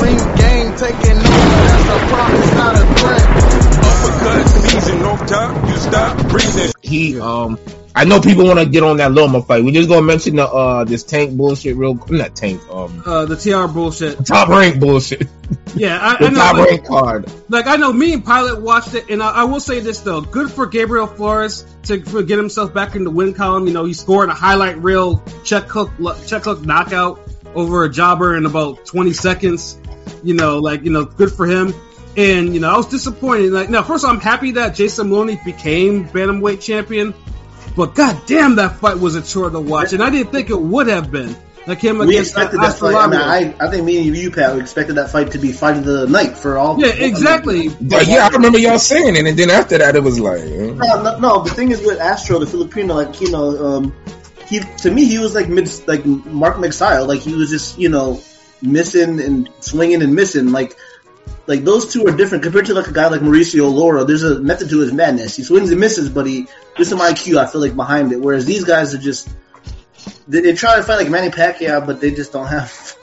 ring game taking over. That's a promise, not a threat. Uppercuts, easy, no top. You stop breathing. He I know people want to get on that Loma fight. We're just gonna mention the this Tank bullshit real quick. Not Tank. The TR bullshit. Top Rank bullshit. Yeah, I know. Top Rank card. Like I know, me and Pilot watched it, and I will say this though: good for Gabriel Flores to get himself back in the win column. You know, he scored a highlight reel check hook knockout over a jobber in about 20 seconds. You know, good for him. And I was disappointed. First of all, I'm happy that Jason Maloney became bantamweight champion. But goddamn, that fight was a chore to watch, and I didn't think it would have been. We expected that fight. I think me and you, Pat, we expected that fight to be fight of the night for all. Yeah, exactly. I remember y'all saying it, and then after that, it was like The thing is with Astro, the Filipino, he to me he was like Mark McSyle, he was just missing and swinging and missing. Like those two are different compared to a guy like Mauricio Lara. There's a method to his madness. He swings and misses, but there's some IQ, I feel like, behind it. Whereas these guys are just they try to fight like Manny Pacquiao, but they just don't have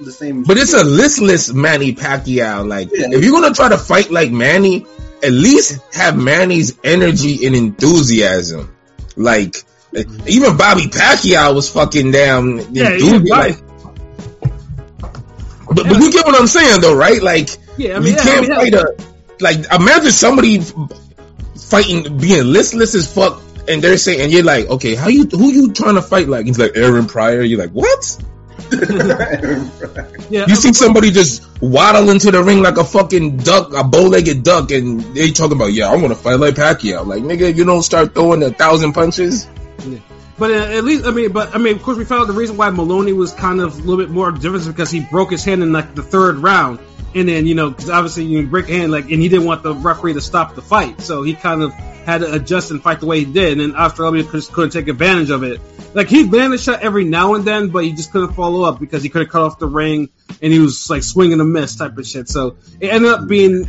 the same. But it's a listless Manny Pacquiao. If you're gonna try to fight like Manny, at least have Manny's energy and enthusiasm. Even Bobby Pacquiao was fucking down. Yeah, But you get what I'm saying, though, right? Imagine somebody fighting, being listless as fuck, and they're saying, and you're like, okay, who you trying to fight like? He's like, Aaron Pryor. You're like, what? Aaron Pryor. Yeah, you see somebody just waddle into the ring like a fucking duck, a bow-legged duck, and they talking about, I want to fight like Pacquiao. Like, nigga, you don't start throwing 1,000 punches. Yeah. But at least, of course, we found out the reason why Maloney was kind of a little bit more different is because he broke his hand in the third round, and then because obviously you break a hand, and he didn't want the referee to stop the fight, so he kind of had to adjust and fight the way he did, and then Australia just couldn't take advantage of it. He landed a shot every now and then, but he just couldn't follow up because he could have cut off the ring, and he was swing and a miss type of shit. So it ended up being,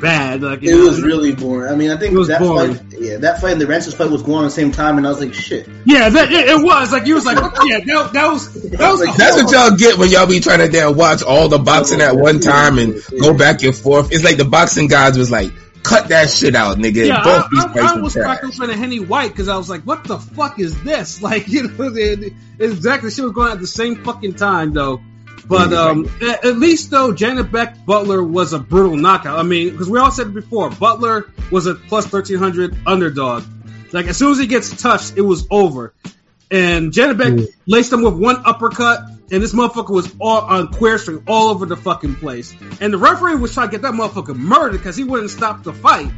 bad. It was really boring. I mean, I think that fight and the Ranchers fight was going on at the same time, and I was like, shit. Yeah, it was. You was like, yeah, that was that's what y'all get when y'all be trying to watch all the boxing at one time and go back and forth. It's like the boxing gods was like, cut that shit out, nigga. Yeah, I was cracked open at Henny White because I was like, what the fuck is this? Exactly. She was going at the same fucking time, though. But at least, though, Janibek Butler was a brutal knockout. Because we all said it before, Butler was a plus 1,300 underdog. As soon as he gets touched, it was over. And Janibek laced him with one uppercut, and this motherfucker was all on queer string all over the fucking place. And the referee was trying to get that motherfucker murdered because he wouldn't stop the fight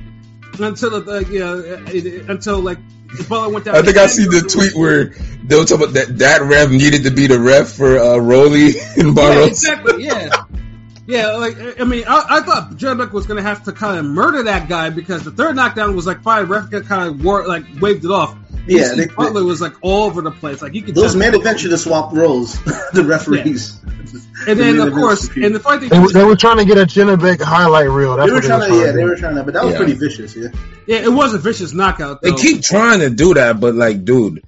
until Butler went down. I think I see the tweet where they were talking about that ref needed to be the ref for Roley and Barros. Yeah, exactly. Yeah. I thought Janibek was going to have to kind of murder that guy because the third knockdown was fine. Ref kind of waved it off. Yeah, Butler was all over the place. You could those men eventually to swap roles, the referees. Yeah. And then of course, in the fight they were trying to get a Janibek highlight reel. They were trying to, but that was pretty vicious. Yeah, yeah, it was a vicious knockout. Though. They keep trying to do that, but dude,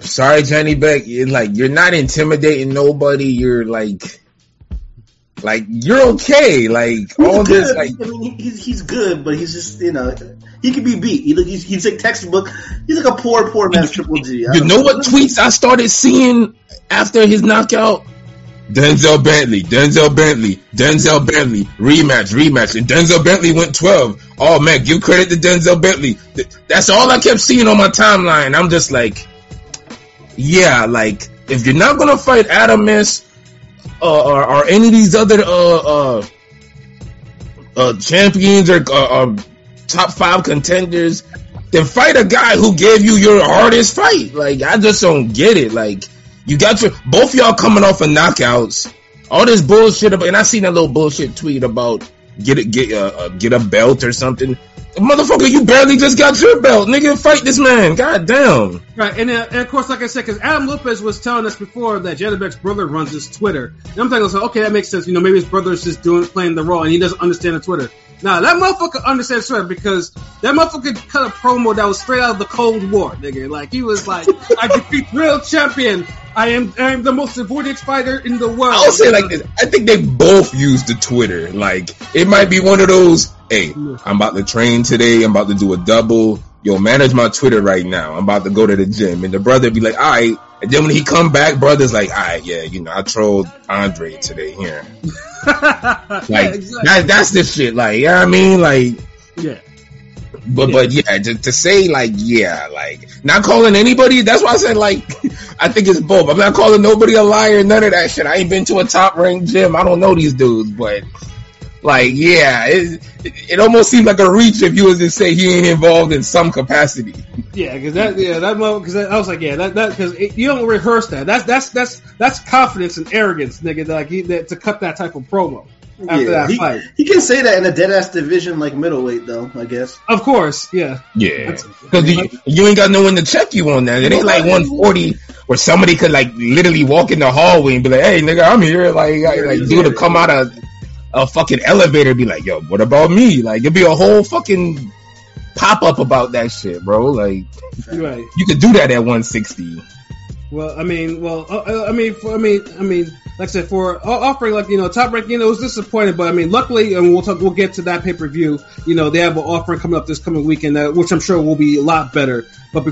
sorry, Janibek, you're not intimidating nobody. You're you're okay. He's good, but he's just he could be beat. He's like textbook. He's like a poor man's Triple G. You know what tweets I started seeing after his knockout? Denzel Bentley, rematch, and Denzel Bentley went 12. Oh man, give credit to Denzel Bentley. That's all I kept seeing on my timeline. I'm just if you're not gonna fight Adamus or any of these other champions or top 5 contenders, then fight a guy who gave you your hardest fight. I just don't get it. You got both y'all coming off of knockouts. All this bullshit about, and I seen that little bullshit tweet about get a belt or something. Motherfucker, you barely just got your belt, nigga. Fight this man, goddamn. Right, and of course, like I said, because Adam Lopez was telling us before that Janibek's brother runs his Twitter, and I'm thinking, okay, that makes sense. Maybe his brother is just playing the role, and he doesn't understand the Twitter. Now that motherfucker understands Twitter because that motherfucker cut a promo that was straight out of the Cold War, nigga. He was like, "I defeat real champion. I am the most avoided fighter in the world. I'll say it like this. I think they both use the Twitter. Like, it might be one of those, hey, I'm about to train today. I'm about to do a double. Yo, manage my Twitter right now. I'm about to go to the gym. And the brother be like, all right. And then when he come back, brother's like, all right, yeah, you know, I trolled Andre today here. Like, yeah, exactly. That's the shit. Like, you know what I mean? Like, yeah. But yeah, to say like, yeah, like, not calling anybody, that's why I said like, I think it's both. I'm not calling nobody a liar, none of that shit. I ain't been to a top ranked gym. I don't know these dudes, but like, yeah, it almost seems like a reach if you was to say he ain't involved in some capacity. Yeah, because because you don't rehearse that. That's confidence and arrogance, nigga. Like to cut that type of promo. After that fight. He can say that in a dead ass division like middleweight though, I guess. Of course, yeah. Yeah. Because you ain't got no one to check you on that. It ain't like 140 where somebody could like literally walk in the hallway and be like, hey nigga, I'm here. Like dude to come out of a fucking elevator and be like, yo, what about me? Like it'd be a whole fucking pop up about that shit, bro. Like right. You could do that at 160. Well, I mean, like I said, for offering, like, you know, Top Rank, you know, it was disappointing, but I mean, luckily, and we'll get to that pay-per-view, you know, they have an offering coming up this coming weekend, which I'm sure will be a lot better, but